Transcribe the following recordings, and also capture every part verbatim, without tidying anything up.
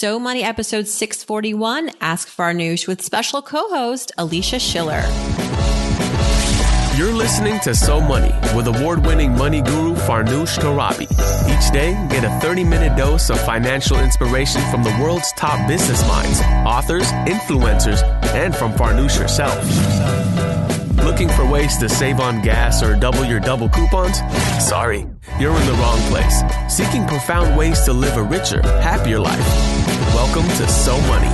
So Money episode six forty-one, Ask Farnoosh, with special co-host Alicia Schiller. You're listening to So Money with award-winning money guru Farnoosh Torabi. Each day, get a thirty-minute dose of financial inspiration from the world's top business minds, authors, influencers, and from Farnoosh herself. Looking for ways to save on gas or double your double coupons? Sorry, you're in the wrong place. Seeking profound ways to live a richer, happier life. Welcome to So Money.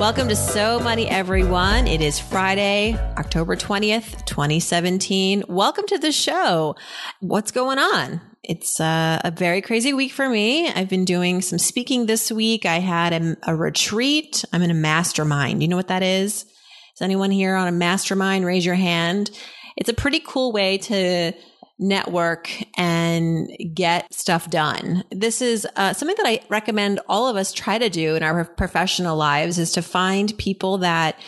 Welcome to So Money, everyone. It is Friday, October twentieth, twenty seventeen. Welcome to the show. What's going on? It's uh, a very crazy week for me. I've been doing some speaking this week. I had a, a retreat. I'm in a mastermind. You know what that is? Is anyone here on a mastermind? Raise your hand. It's a pretty cool way to network and get stuff done. This is uh, something that I recommend all of us try to do in our professional lives, is to find people that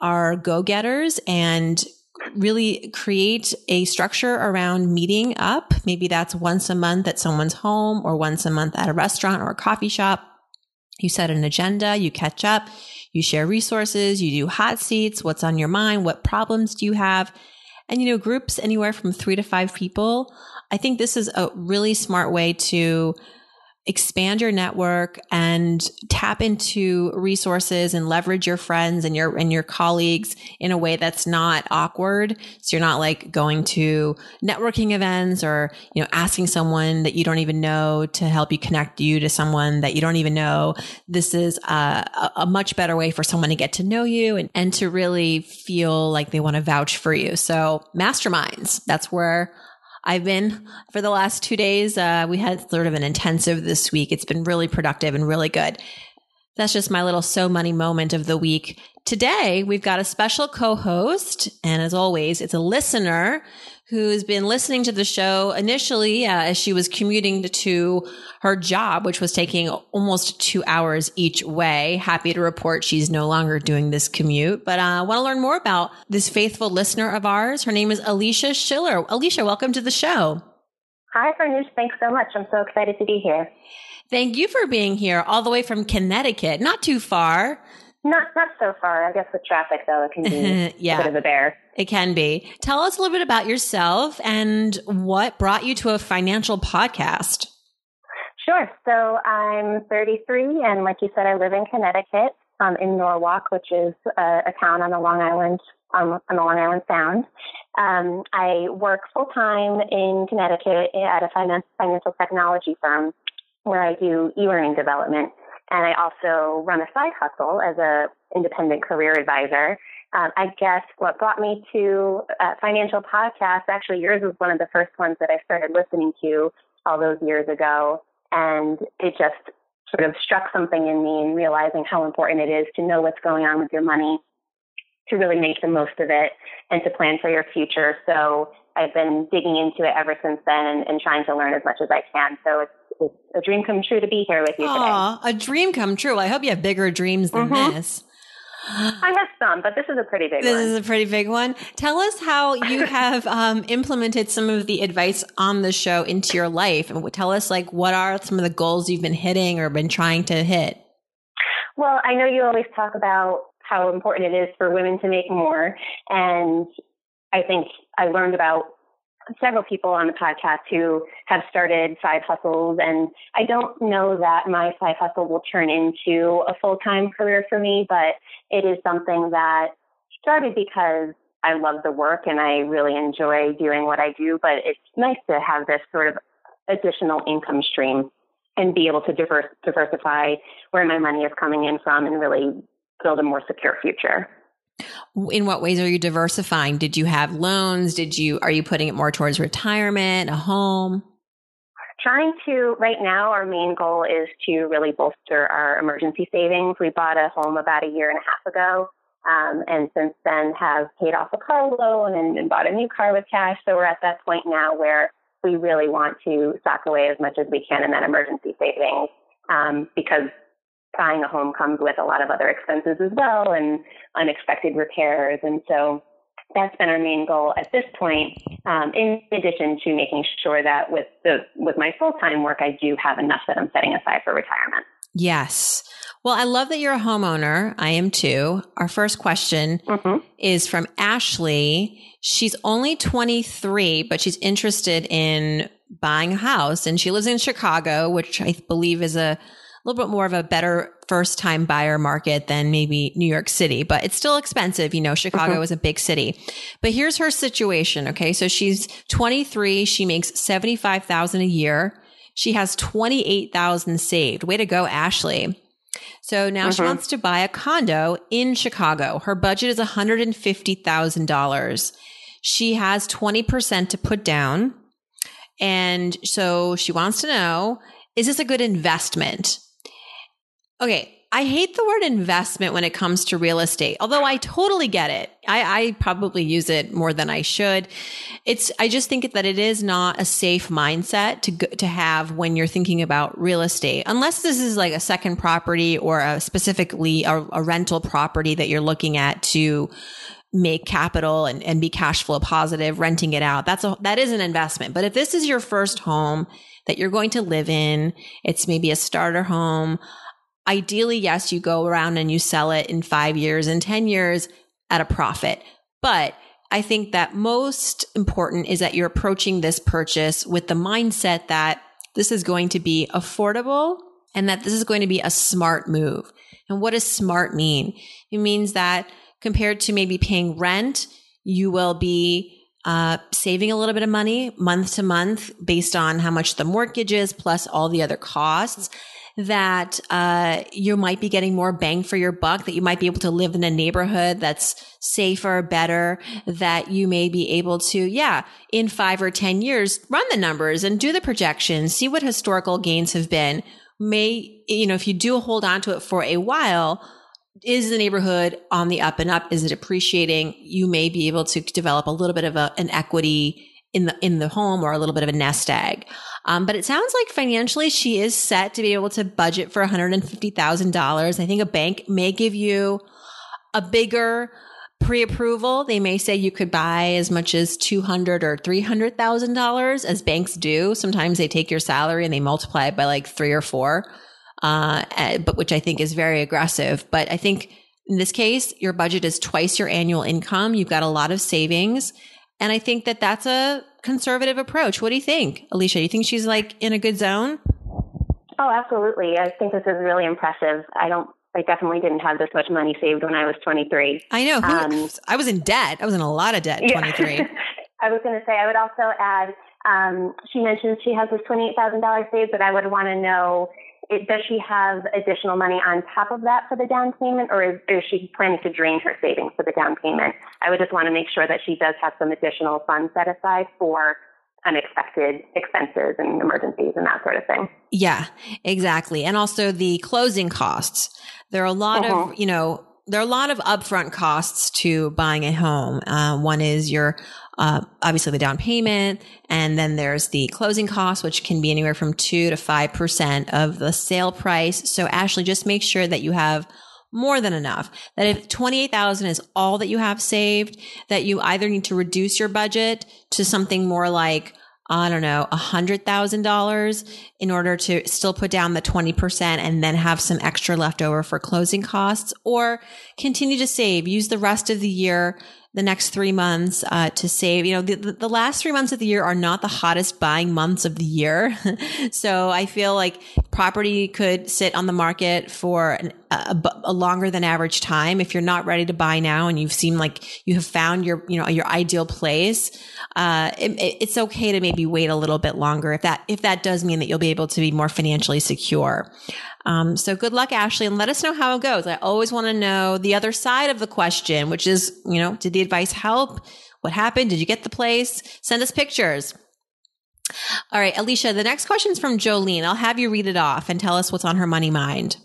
are go-getters and really create a structure around meeting up. Maybe that's once a month at someone's home, or once a month at a restaurant or a coffee shop. You set an agenda, you catch up, you share resources, you do hot seats, what's on your mind, what problems do you have? And, you know, groups anywhere from three to five people. I think this is a really smart way to expand your network and tap into resources and leverage your friends and your, and your colleagues in a way that's not awkward. So you're not like going to networking events or, you know, asking someone that you don't even know to help you connect you to someone that you don't even know. This is a, a much better way for someone to get to know you and, and to really feel like they want to vouch for you. So masterminds, that's where I've been for the last two days. Uh, we had sort of an intensive this week. It's been really productive and really good. That's just my little So Money moment of the week. Today, we've got a special co-host. And as always, it's a listener who's been listening to the show initially uh, as she was commuting to her job, which was taking almost two hours each way. Happy to report she's no longer doing this commute. But I uh, want to learn more about this faithful listener of ours. Her name is Alicia Schiller. Alicia, welcome to the show. Hi, Farnoosh. Thanks so much. I'm so excited to be here. Thank you for being here all the way from Connecticut. Not too far. Not not so far. I guess with traffic, though, it can be yeah, a bit of a bear. It can be. Tell us a little bit about yourself and what brought you to a financial podcast. Sure. So I'm thirty-three, and like you said, I live in Connecticut, um, in Norwalk, which is a, a town on the Long Island, um, on the Long Island Sound. Um, I work full-time in Connecticut at a finance, financial technology firm where I do e-learning development. And I also run a side hustle as an independent career advisor. Um, I guess what brought me to uh, financial podcasts, actually yours was one of the first ones that I started listening to all those years ago. And it just sort of struck something in me, and realizing how important it is to know what's going on with your money, to really make the most of it, and to plan for your future. So I've been digging into it ever since then, and, and trying to learn as much as I can. So it's It's a dream come true to be here with you Aww, today. A dream come true. I hope you have bigger dreams than mm-hmm. this. I have some, but this is a pretty big this one. This is a pretty big one. Tell us how you have um, implemented some of the advice on the show into your life. And tell us, like, what are some of the goals you've been hitting or been trying to hit? Well, I know you always talk about how important it is for women to make more. And I think I learned about several people on the podcast who have started side hustles, and I don't know that my side hustle will turn into a full-time career for me, but it is something that started because I love the work and I really enjoy doing what I do, but it's nice to have this sort of additional income stream and be able to diverse, diversify where my money is coming in from and really build a more secure future. In what ways are you diversifying? Did you have loans? Did you, are you putting it more towards retirement, a home? Trying to, right now, our main goal is to really bolster our emergency savings. We bought a home about a year and a half ago. Um, and since then have paid off a car loan and, and bought a new car with cash. So we're at that point now where we really want to sock away as much as we can in that emergency savings, um, because buying a home comes with a lot of other expenses as well, and unexpected repairs. And so that's been our main goal at this point, um, in addition to making sure that with the with my full-time work, I do have enough that I'm setting aside for retirement. Yes. Well, I love that you're a homeowner. I am too. Our first question mm-hmm. is from Ashley. She's only twenty-three, but she's interested in buying a house, and she lives in Chicago, which I believe is a little bit more of a better first-time buyer market than maybe New York City, but it's still expensive. You know, Chicago mm-hmm. is a big city. But here's her situation, okay? So she's twenty-three. She makes seventy-five thousand dollars a year. She has twenty-eight thousand dollars saved. Way to go, Ashley. So now mm-hmm. she wants to buy a condo in Chicago. Her budget is one hundred fifty thousand dollars. She has twenty percent to put down. And so she wants to know, is this a good investment? Okay. I hate the word investment when it comes to real estate, although I totally get it. I, I probably use it more than I should. It's, I just think that it is not a safe mindset to to have when you're thinking about real estate, unless this is like a second property or a specifically a, a rental property that you're looking at to make capital and, and be cash flow positive, renting it out. That's a, that is an investment. But if this is your first home that you're going to live in, it's maybe a starter home. Ideally, yes, you go around and you sell it in five years and ten years at a profit. But I think that most important is that you're approaching this purchase with the mindset that this is going to be affordable and that this is going to be a smart move. And what does smart mean? It means that compared to maybe paying rent, you will be uh, saving a little bit of money month to month based on how much the mortgage is plus all the other costs. That uh, you might be getting more bang for your buck, that you might be able to live in a neighborhood that's safer, better, that you may be able to, yeah, in five or ten years, run the numbers and do the projections, see what historical gains have been. May, you know, if you do hold on to it for a while, is the neighborhood on the up and up? Is it appreciating? You may be able to develop a little bit of a, an equity in the in the home or a little bit of a nest egg. Um, but it sounds like financially she is set to be able to budget for one hundred fifty thousand dollars. I think a bank may give you a bigger pre-approval. They may say you could buy as much as two hundred thousand dollars or three hundred thousand dollars as banks do. Sometimes they take your salary and they multiply it by like three or four, uh, but which I think is very aggressive. But I think in this case, your budget is twice your annual income. You've got a lot of savings. And I think that that's a conservative approach. What do you think, Alicia? Do you think she's like in a good zone? Oh, absolutely. I think this is really impressive. I don't, I definitely didn't have this much money saved when I was twenty-three. I know. Um, I was in debt. I was in a lot of debt at twenty-three. Yeah. I was going to say, I would also add, um, she mentioned she has this twenty-eight thousand dollars saved, but I would want to know, it, does she have additional money on top of that for the down payment, or is, is she planning to drain her savings for the down payment? I would just want to make sure that she does have some additional funds set aside for unexpected expenses and emergencies and that sort of thing. Yeah, exactly. And also the closing costs. There are a lot uh-huh. of, you know, there are a lot of upfront costs to buying a home. Uh, one is your Uh, obviously the down payment, and then there's the closing costs, which can be anywhere from two to five percent of the sale price. So Ashley, just make sure that you have more than enough, that if twenty-eight thousand is all that you have saved, that you either need to reduce your budget to something more like, I don't know, a hundred thousand dollars in order to still put down the twenty percent and then have some extra left over for closing costs, or continue to save, use the rest of the year, the next three months uh, to save. You know, the, the last three months of the year are not the hottest buying months of the year. So I feel like property could sit on the market for an, a, a longer than average time. If you're not ready to buy now and you've seemed like you have found your, you know, your ideal place, uh, it, it's okay to maybe wait a little bit longer if that, if that does mean that you'll be able to be more financially secure. Um, so good luck, Ashley, and let us know how it goes. I always want to know the other side of the question, which is, you know, did the advice help? What happened? Did you get the place? Send us pictures. All right, Alicia, the next question is from Jolene. I'll have you read it off and tell us what's on her money mind.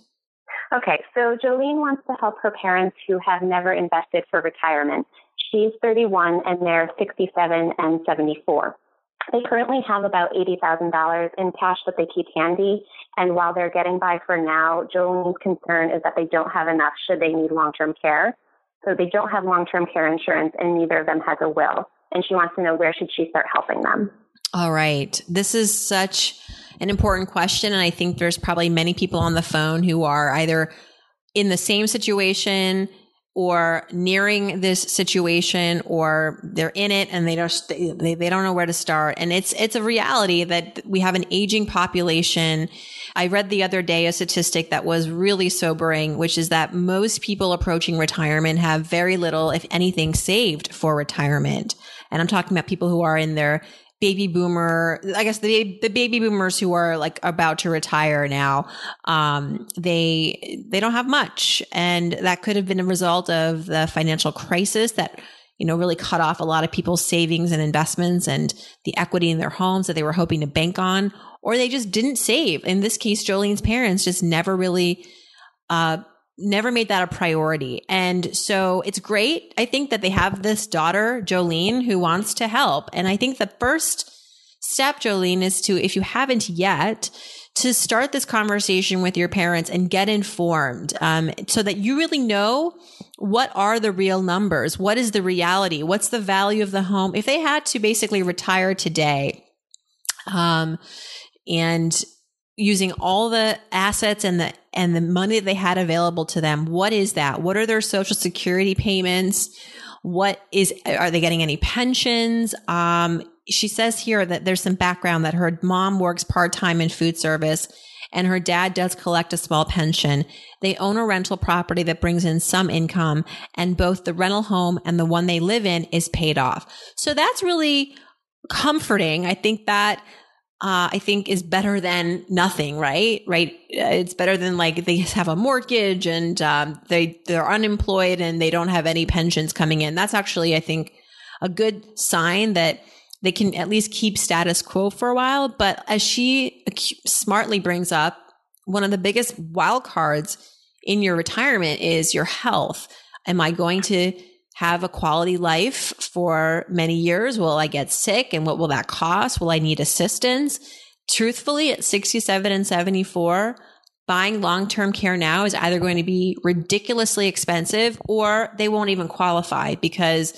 Okay, so Jolene wants to help her parents who have never invested for retirement. She's thirty-one and they're sixty-seven and seventy-four. They currently have about eighty thousand dollars in cash that they keep handy. And while they're getting by for now, Jolene's concern is that they don't have enough should they need long-term care. So they don't have long-term care insurance and neither of them has a will. And she wants to know, where should she start helping them? All right. This is such an important question. And I think there's probably many people on the phone who are either in the same situation or nearing this situation, or they're in it and they don't, they, they don't know where to start. And it's, it's a reality that we have an aging population. I read the other day a statistic that was really sobering, which is that most people approaching retirement have very little, if anything, saved for retirement. And I'm talking about people who are in their baby boomer, I guess the the baby boomers who are like about to retire now, um, they they don't have much. And that could have been a result of the financial crisis that, you know, really cut off a lot of people's savings and investments and the equity in their homes that they were hoping to bank on, or they just didn't save. In this case, Jolene's parents just never really uh, never made that a priority. And so it's great, I think, that they have this daughter, Jolene, who wants to help. And I think the first step, Jolene, is to, if you haven't yet, to start this conversation with your parents and get informed, um, so that you really know what are the real numbers. What is the reality? What's the value of the home? If they had to basically retire today, um, and using all the assets and the and the money that they had available to them, what is that? What are their Social Security payments? What is, are they getting any pensions? Um, she says here that there's some background that her mom works part-time in food service and her dad does collect a small pension. They own a rental property that brings in some income, and both the rental home and the one they live in is paid off. So that's really comforting. I think that Uh, I think is better than nothing, right? Right. It's better than like they have a mortgage and um, they, they're unemployed and they don't have any pensions coming in. That's actually, I think, a good sign that they can at least keep status quo for a while. But as she smartly brings up, one of the biggest wild cards in your retirement is your health. Am I going to have a quality life for many years? Will I get sick? And what will that cost? Will I need assistance? Truthfully, at sixty-seven and seventy-four, buying long-term care now is either going to be ridiculously expensive or they won't even qualify because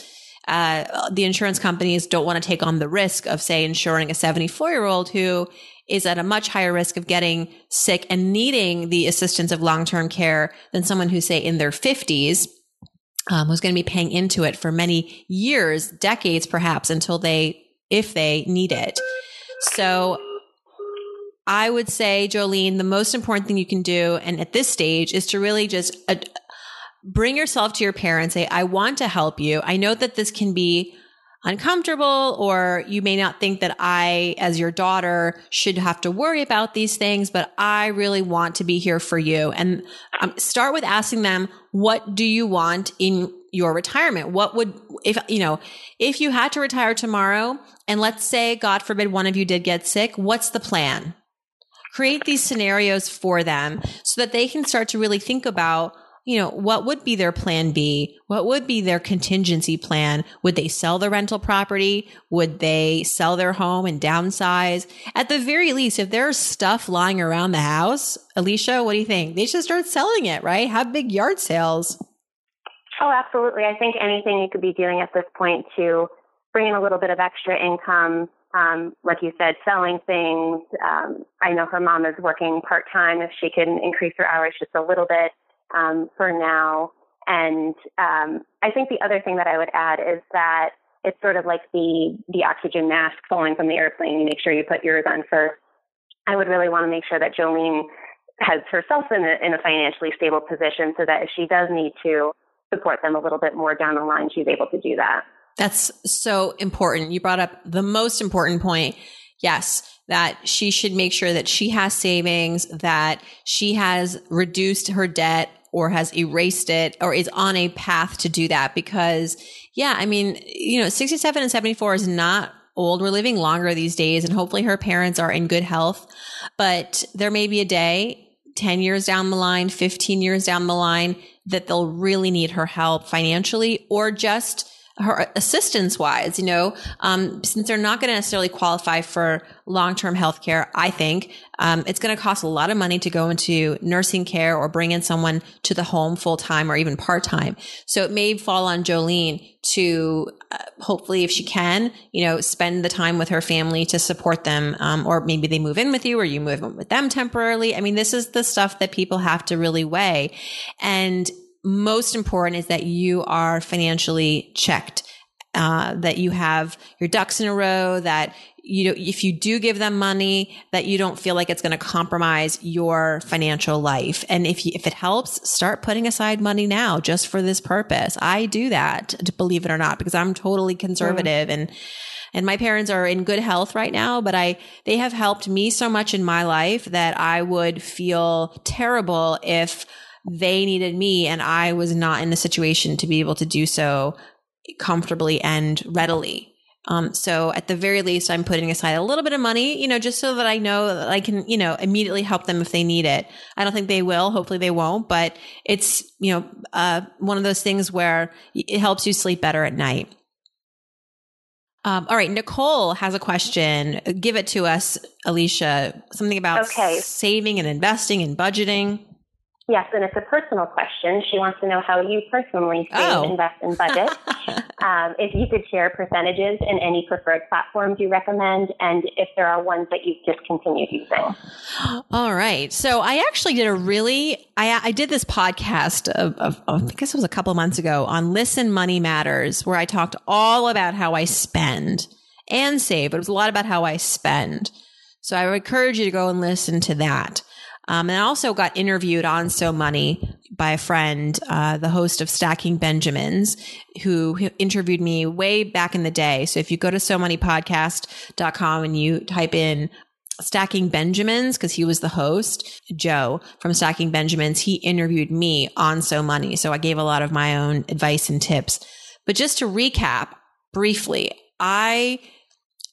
uh, the insurance companies don't want to take on the risk of, say, insuring a seventy-four-year-old who is at a much higher risk of getting sick and needing the assistance of long-term care than someone who's, say, in their fifties. Um, who's going to be paying into it for many years, decades, perhaps, until they, if they need it. So I would say, Jolene, the most important thing you can do, and at this stage, is to really just uh, bring yourself to your parents, say, I want to help you. I know that this can be uncomfortable, or you may not think that I, as your daughter, should have to worry about these things, but I really want to be here for you. And um, start with asking them, what do you want in your retirement? What would, if, you know, if you had to retire tomorrow, and let's say, God forbid, one of you did get sick, what's the plan? Create these scenarios for them so that they can start to really think about, you know, what would be their plan B? What would be their contingency plan? Would they sell the rental property? Would they sell their home and downsize? At the very least, if there's stuff lying around the house, Alicia, what do you think? They should start selling it, right? Have big yard sales. Oh, absolutely. I think anything you could be doing at this point to bring in a little bit of extra income, um, like you said, selling things. Um, I know her mom is working part-time. If she can increase her hours just a little bit, Um, for now. And um, I think the other thing that I would add is that it's sort of like the, the oxygen mask falling from the airplane. You make sure you put yours on first. I would really want to make sure that Jolene has herself in a, in a financially stable position so that if she does need to support them a little bit more down the line, she's able to do that. That's so important. You brought up the most important point. Yes, that she should make sure that she has savings, that she has reduced her debt, or has erased it, or is on a path to do that. Because, yeah, I mean, you know, sixty-seven and seventy-four is not old. We're living longer these days, and hopefully her parents are in good health. But there may be a day, ten years down the line, fifteen years down the line, that they'll really need her help financially, or just her assistance wise, you know, um, since they're not going to necessarily qualify for long-term healthcare, I think, um, it's going to cost a lot of money to go into nursing care or bring in someone to the home full-time or even part-time. So it may fall on Jolene to uh, hopefully, if she can, you know, spend the time with her family to support them. Um, or maybe they move in with you or you move in with them temporarily. I mean, this is the stuff that people have to really weigh. And most important is that you are financially checked, uh, that you have your ducks in a row, that you, if you do give them money, that you don't feel like it's going to compromise your financial life. And if you, if it helps, start putting aside money now just for this purpose. I do that, believe it or not, because I'm totally conservative. Yeah. and, and my parents are in good health right now, but I, they have helped me so much in my life that I would feel terrible if they needed me and I was not in the situation to be able to do so comfortably and readily. Um, so at the very least, I'm putting aside a little bit of money, you know, just so that I know that I can, you know, immediately help them if they need it. I don't think they will. Hopefully they won't, but it's, you know, uh, one of those things where it helps you sleep better at night. Um, all right. Nicole has a question. Give it to us, Alicia, something about okay. saving and investing and budgeting. Yes, and it's a personal question. She wants to know how you personally save, oh. invest, and budget. um, if you could share percentages and any preferred platforms you recommend, and if there are ones that you've discontinued using. All right. So I actually did a really, I, I did this podcast, of, of, of, I guess it was a couple of months ago, on Listen Money Matters, where I talked all about how I spend and save, but it was a lot about how I spend. So I would encourage you to go and listen to that. Um, and I also got interviewed on So Money by a friend, uh, the host of Stacking Benjamins, who interviewed me way back in the day. So if you go to so money podcast dot com and you type in Stacking Benjamins, because he was the host, Joe from Stacking Benjamins, he interviewed me on So Money. So I gave a lot of my own advice and tips. But just to recap briefly, I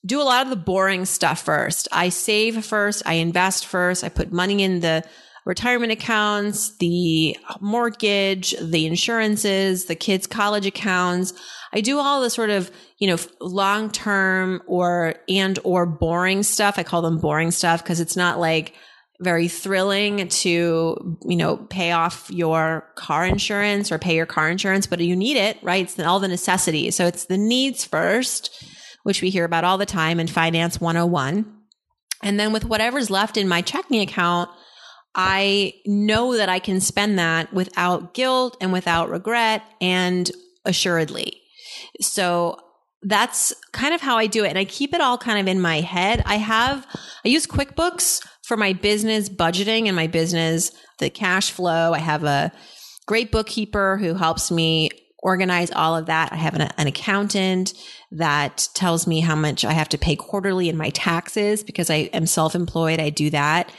do a lot of the boring stuff first. I save first. I invest first. I put money in the retirement accounts, the mortgage, the insurances, the kids' college accounts. I do all the sort of, you know, long-term or, and or boring stuff. I call them boring stuff because it's not like very thrilling to, you know, pay off your car insurance or pay your car insurance, but you need it, right? It's all the necessities. So it's the needs first, which we hear about all the time in Finance one oh one. And then with whatever's left in my checking account, I know that I can spend that without guilt and without regret and assuredly. So that's kind of how I do it. And I keep it all kind of in my head. I have, I use QuickBooks for my business budgeting and my business, the cash flow. I have a great bookkeeper who helps me organize all of that. I have an, an accountant that tells me how much I have to pay quarterly in my taxes because I am self-employed. I do that.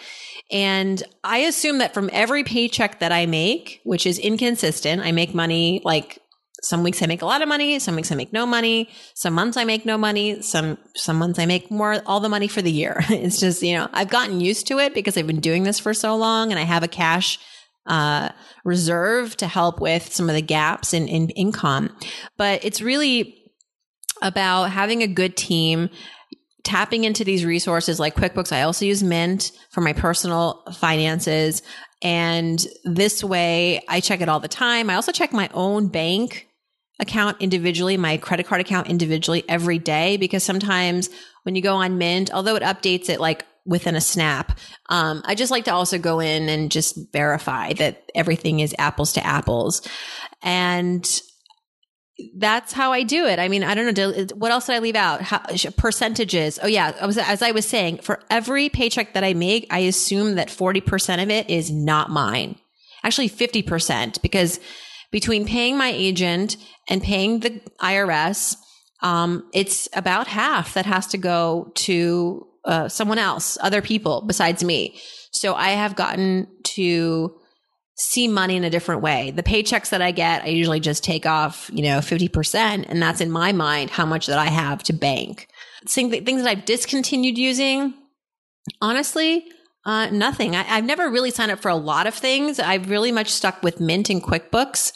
And I assume that from every paycheck that I make, which is inconsistent, I make money, like some weeks I make a lot of money, some weeks I make no money, some months I make no money, some, some months I make more, all the money for the year. It's just, you know, I've gotten used to it because I've been doing this for so long and I have a cash Uh, reserve to help with some of the gaps in, in income. But it's really about having a good team, tapping into these resources like QuickBooks. I also use Mint for my personal finances. And this way I check it all the time. I also check my own bank account individually, my credit card account individually every day, because sometimes when you go on Mint, although it updates it like within a snap. Um, I just like to also go in and just verify that everything is apples to apples. And that's how I do it. I mean, I don't know. What else did I leave out? How, percentages. Oh yeah. I was, as I was saying, for every paycheck that I make, I assume that forty percent of it is not mine. Actually fifty percent, because between paying my agent and paying the I R S, um, it's about half that has to go to Uh, someone else, other people besides me. So I have gotten to see money in a different way. The paychecks that I get, I usually just take off, you know, fifty percent. And that's in my mind, how much that I have to bank. Things that I've discontinued using, honestly, uh, nothing. I, I've never really signed up for a lot of things. I've really much stuck with Mint and QuickBooks.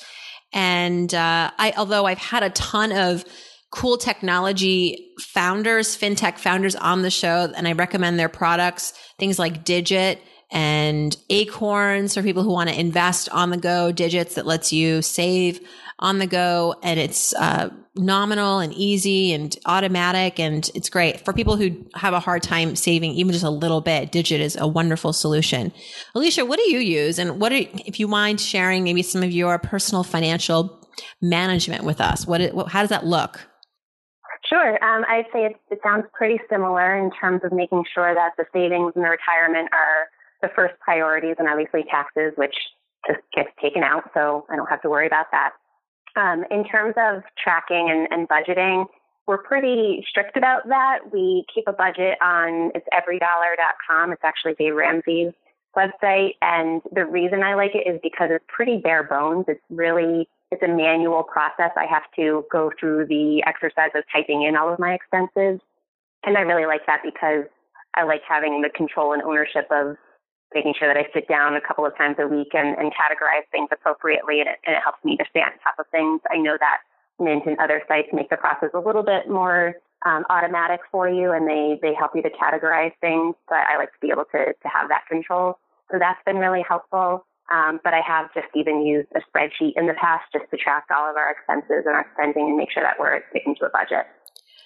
And uh, I, although I've had a ton of cool technology founders, fintech founders on the show, and I recommend their products, things like Digit and Acorns for people who want to invest on the go, Digits that lets you save on the go, and it's uh, nominal and easy and automatic, and it's great for people who have a hard time saving even just a little bit. Digit is a wonderful solution. Alicia, what do you use, and what are, if you mind sharing maybe some of your personal financial management with us? What, it, what how does that look? Sure. Um, I'd say it, it sounds pretty similar in terms of making sure that the savings and the retirement are the first priorities, and obviously taxes, which just gets taken out, so I don't have to worry about that. Um, in terms of tracking and, and budgeting, we're pretty strict about that. We keep a budget on, it's every dollar dot com. It's actually Dave Ramsey's website. And the reason I like it is because it's pretty bare bones. It's really, it's a manual process. I have to go through the exercise of typing in all of my expenses. And I really like that because I like having the control and ownership of making sure that I sit down a couple of times a week and, and categorize things appropriately, and it, and it helps me to stay on top of things. I know that Mint and other sites make the process a little bit more um, automatic for you, and they, they help you to categorize things, but I like to be able to, to have that control. So that's been really helpful. Um, but I have just even used a spreadsheet in the past just to track all of our expenses and our spending and make sure that we're sticking to a budget.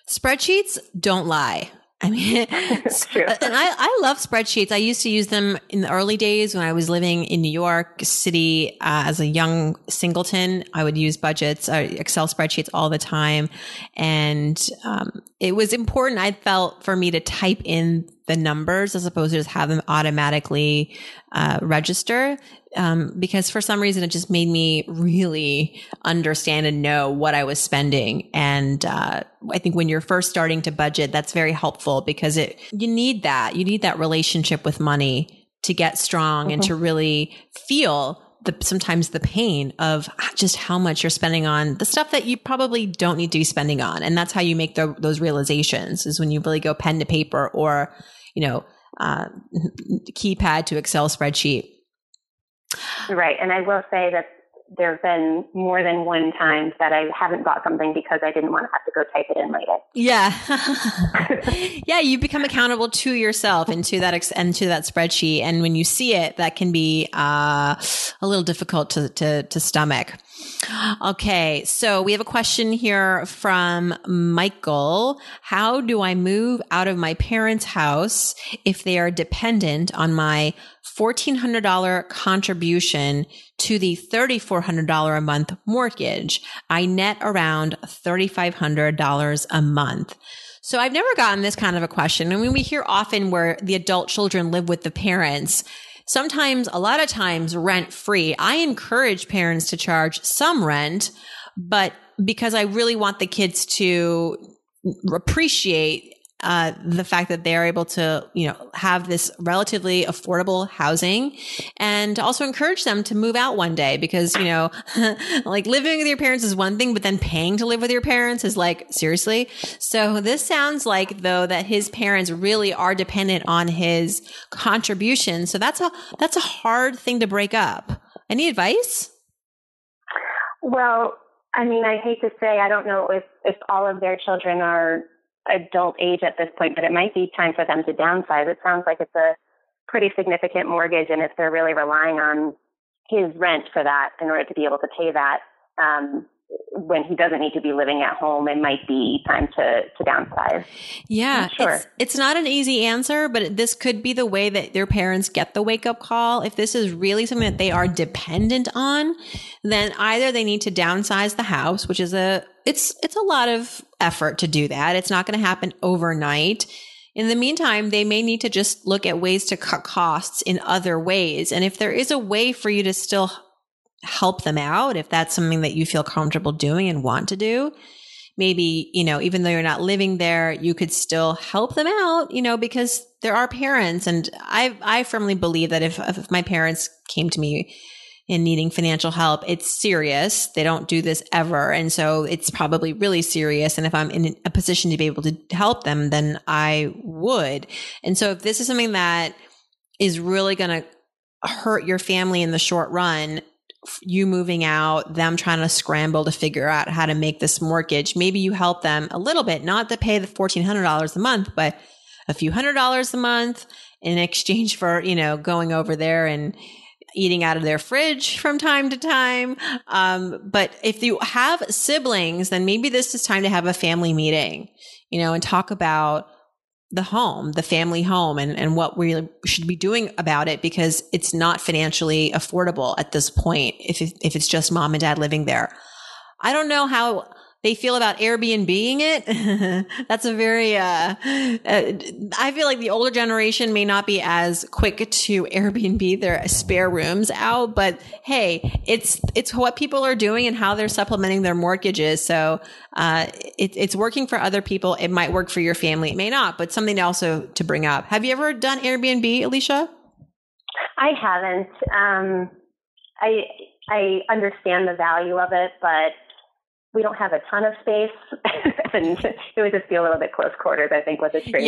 Spreadsheets don't lie. I mean, it's true. And I, I love spreadsheets. I used to use them in the early days when I was living in New York City uh, as a young singleton. I would use budgets, uh, Excel spreadsheets all the time. And um, it was important, I felt, for me to type in the numbers as opposed to just have them automatically uh, register. Um, because for some reason, it just made me really understand and know what I was spending. And uh, I think when you're first starting to budget, that's very helpful because it you need that. You need that relationship with money to get strong, mm-hmm. and to really feel the sometimes the pain of just how much you're spending on the stuff that you probably don't need to be spending on. And that's how you make the, those realizations, is when you really go pen to paper, or, you know, uh, keypad to Excel spreadsheet. Right. And I will say that there have been more than one time that I haven't bought something because I didn't want to have to go type it in later. Yeah. Yeah. You become accountable to yourself and to that, ex- and to that spreadsheet. And when you see it, that can be uh, a little difficult to, to, to stomach. Okay. So we have a question here from Michael. How do I move out of my parents' house if they are dependent on my fourteen hundred dollars contribution to the thirty-four hundred dollars a month mortgage? I net around thirty-five hundred dollars a month. So I've never gotten this kind of a question. I mean, we hear often where the adult children live with the parents, sometimes, a lot of times, rent free. I encourage parents to charge some rent, but because I really want the kids to appreciate Uh, the fact that they're able to, you know, have this relatively affordable housing, and also encourage them to move out one day, because, you know, like living with your parents is one thing, but then paying to live with your parents is like, seriously. So this sounds like, though, that his parents really are dependent on his contribution. So that's a, that's a hard thing to break up. Any advice? Well, I mean, I hate to say, I don't know if, if all of their children are adult age at this point, but it might be time for them to downsize. It sounds like it's a pretty significant mortgage, and if they're really relying on his rent for that in order to be able to pay that, um, when he doesn't need to be living at home, it might be time to, to downsize. Yeah. Sure. It's, it's not an easy answer, but this could be the way that their parents get the wake up call. If this is really something that they are dependent on, then either they need to downsize the house, which is a, it's, it's a lot of effort to do that. It's not going to happen overnight. In the meantime, they may need to just look at ways to cut costs in other ways. And if there is a way for you to still help them out, if that's something that you feel comfortable doing and want to do, maybe, you know, even though you're not living there, you could still help them out, you know, because there are parents. And I, I firmly believe that if, if my parents came to me in needing financial help, it's serious. They don't do this ever. And so it's probably really serious. And if I'm in a position to be able to help them, then I would. And so if this is something that is really going to hurt your family in the short run, you moving out, them trying to scramble to figure out how to make this mortgage. Maybe you help them a little bit, not to pay the fourteen hundred dollars a month, but a few hundred dollars a month in exchange for, you know, going over there and eating out of their fridge from time to time. Um, but if you have siblings, then maybe this is time to have a family meeting, you know, and talk about the home, the family home, and, and what we should be doing about it, because it's not financially affordable at this point if if it's just mom and dad living there. I don't know how they feel about Airbnb-ing it. That's a very, uh, uh, I feel like the older generation may not be as quick to Airbnb their spare rooms out, but hey, it's, it's what people are doing and how they're supplementing their mortgages. So, uh, it, it's working for other people. It might work for your family. It may not, but something also to bring up. Have you ever done Airbnb, Alicia? I haven't. Um, I, I understand the value of it, but we don't have a ton of space, and it would just be a little bit close quarters, I think, with a stranger.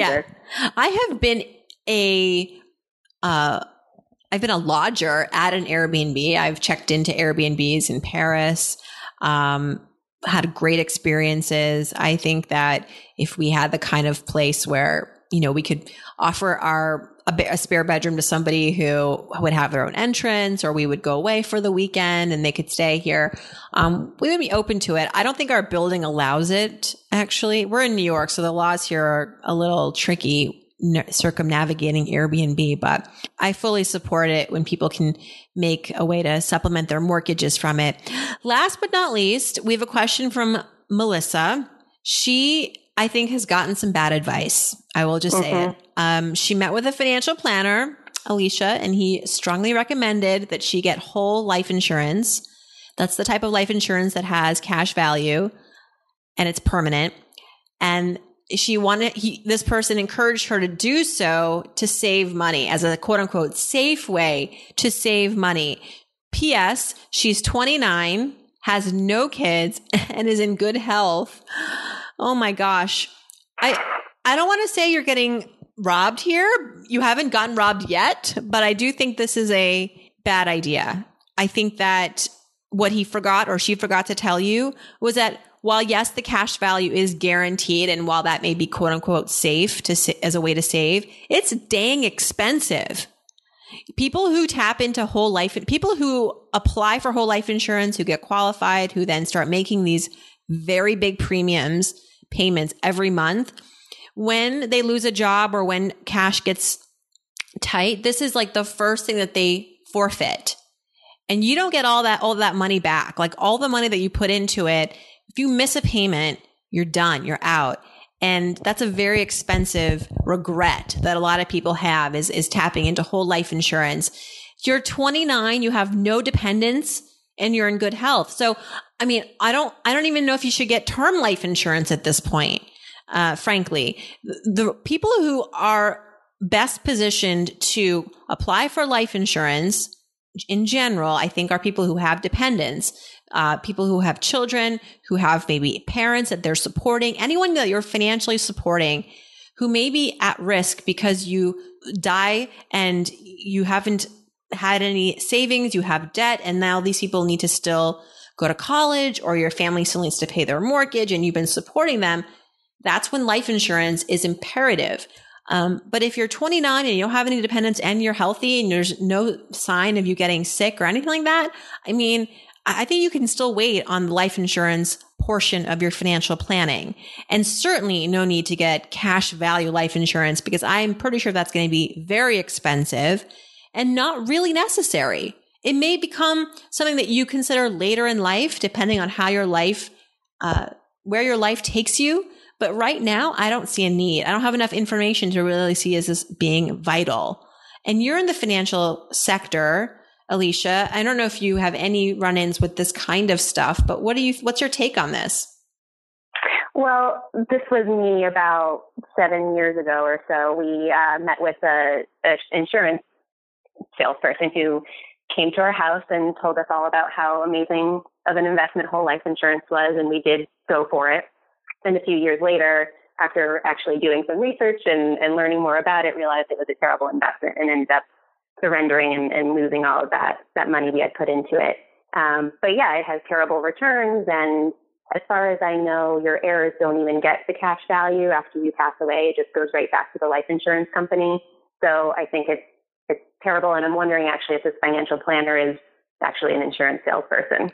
Yeah. I have been a, uh, I've been a lodger at an Airbnb. I've checked into Airbnbs in Paris, um, had great experiences. I think that if we had the kind of place where, you know, we could offer our a spare bedroom to somebody who would have their own entrance, or we would go away for the weekend and they could stay here. Um, we would be open to it. I don't think our building allows it, actually. We're in New York, so the laws here are a little tricky circumnavigating Airbnb, but I fully support it when people can make a way to supplement their mortgages from it. Last but not least, we have a question from Melissa. She, I think, has gotten some bad advice. I will just say mm-hmm. it. Um, she met with a financial planner, Alicia, and he strongly recommended that she get whole life insurance. That's the type of life insurance that has cash value and it's permanent. And she wanted, he, this person encouraged her to do so to save money as a quote unquote safe way to save money. P S. She's twenty-nine, has no kids, and is in good health. Oh my gosh. I I don't want to say you're getting robbed here. You haven't gotten robbed yet, but I do think this is a bad idea. I think that what he forgot or she forgot to tell you was that while yes, the cash value is guaranteed, and while that may be quote unquote safe to as a way to save, it's dang expensive. People who tap into whole life, people who apply for whole life insurance, who get qualified, who then start making these very big premiums payments every month, when they lose a job or when cash gets tight, this is like the first thing that they forfeit. And you don't get all that, all that money back. Like all the money that you put into it, if you miss a payment, you're done, you're out. And that's a very expensive regret that a lot of people have is, is tapping into whole life insurance. You're twenty-nine, you have no dependents, and you're in good health. So, I mean, I don't, I don't even know if you should get term life insurance at this point. Uh, frankly, the people who are best positioned to apply for life insurance in general, I think, are people who have dependents, uh, people who have children, who have maybe parents that they're supporting, anyone that you're financially supporting who may be at risk because you die and you haven't had any savings, you have debt, and now these people need to still go to college, or your family still needs to pay their mortgage and you've been supporting them. That's when life insurance is imperative. Um, but if you're twenty-nine and you don't have any dependents and you're healthy and there's no sign of you getting sick or anything like that, I mean, I think you can still wait on the life insurance portion of your financial planning. And certainly no need to get cash value life insurance, because I'm pretty sure that's going to be very expensive and not really necessary. It may become something that you consider later in life, depending on how your life, uh, where your life takes you. But right now, I don't see a need. I don't have enough information to really see as this being vital. And you're in the financial sector, Alicia. I don't know if you have any run-ins with this kind of stuff, but what do you? What's your take on this? Well, this was me about seven years ago or so. We uh, met with a, a insurance salesperson who came to our house and told us all about how amazing of an investment whole life insurance was, and we did go for it. And a few years later, after actually doing some research and, and learning more about it, realized it was a terrible investment and ended up surrendering and, and losing all of that, that money we had put into it. Um, but yeah, it has terrible returns. And as far as I know, your heirs don't even get the cash value after you pass away. It just goes right back to the life insurance company. So I think it's, it's terrible. And I'm wondering actually if this financial planner is actually an insurance salesperson.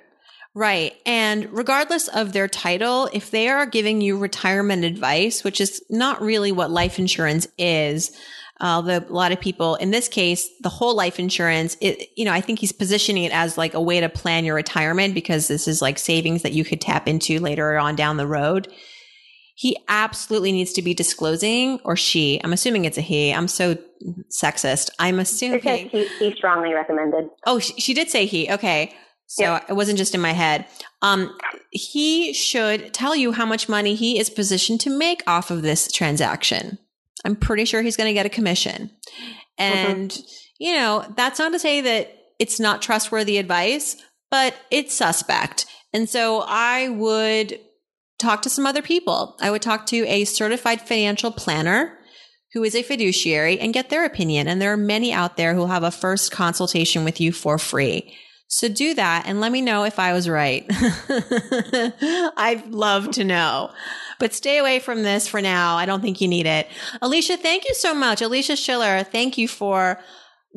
Right. And regardless of their title, if they are giving you retirement advice, which is not really what life insurance is, although a lot of people, in this case, the whole life insurance, it, you know, I think he's positioning it as like a way to plan your retirement because this is like savings that you could tap into later on down the road. He absolutely needs to be disclosing, or she. I'm assuming it's a he. I'm so sexist. I'm assuming. It says he, he strongly recommended. Oh, she, she did say he. Okay. So yeah. It wasn't just in my head. Um, he should tell you how much money he is positioned to make off of this transaction. I'm pretty sure he's going to get a commission. And, mm-hmm. you know, that's not to say that it's not trustworthy advice, but it's suspect. And so I would talk to some other people. I would talk to a certified financial planner who is a fiduciary and get their opinion. And there are many out there who have a first consultation with you for free. So do that and let me know if I was right. I'd love to know. But stay away from this for now. I don't think you need it. Alicia, thank you so much. Alicia Schiller, thank you for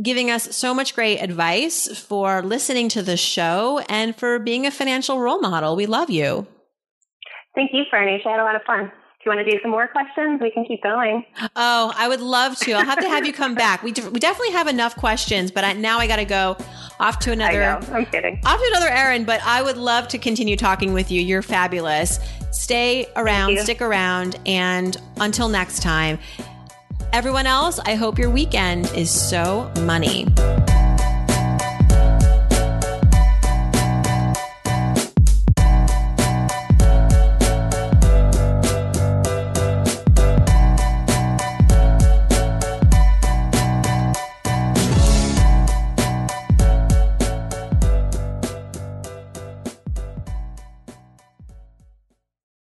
giving us so much great advice, for listening to the show, and for being a financial role model. We love you. Thank you, Farnoosh. I had a lot of fun. If you want to do some more questions, we can keep going. Oh, I would love to. I'll have to have you come back. We de- we definitely have enough questions, but I, now I got to go off to another. I know. I'm kidding. Off to another errand, but I would love to continue talking with you. You're fabulous. Stay around, stick around, and until next time, everyone else. I hope your weekend is so money.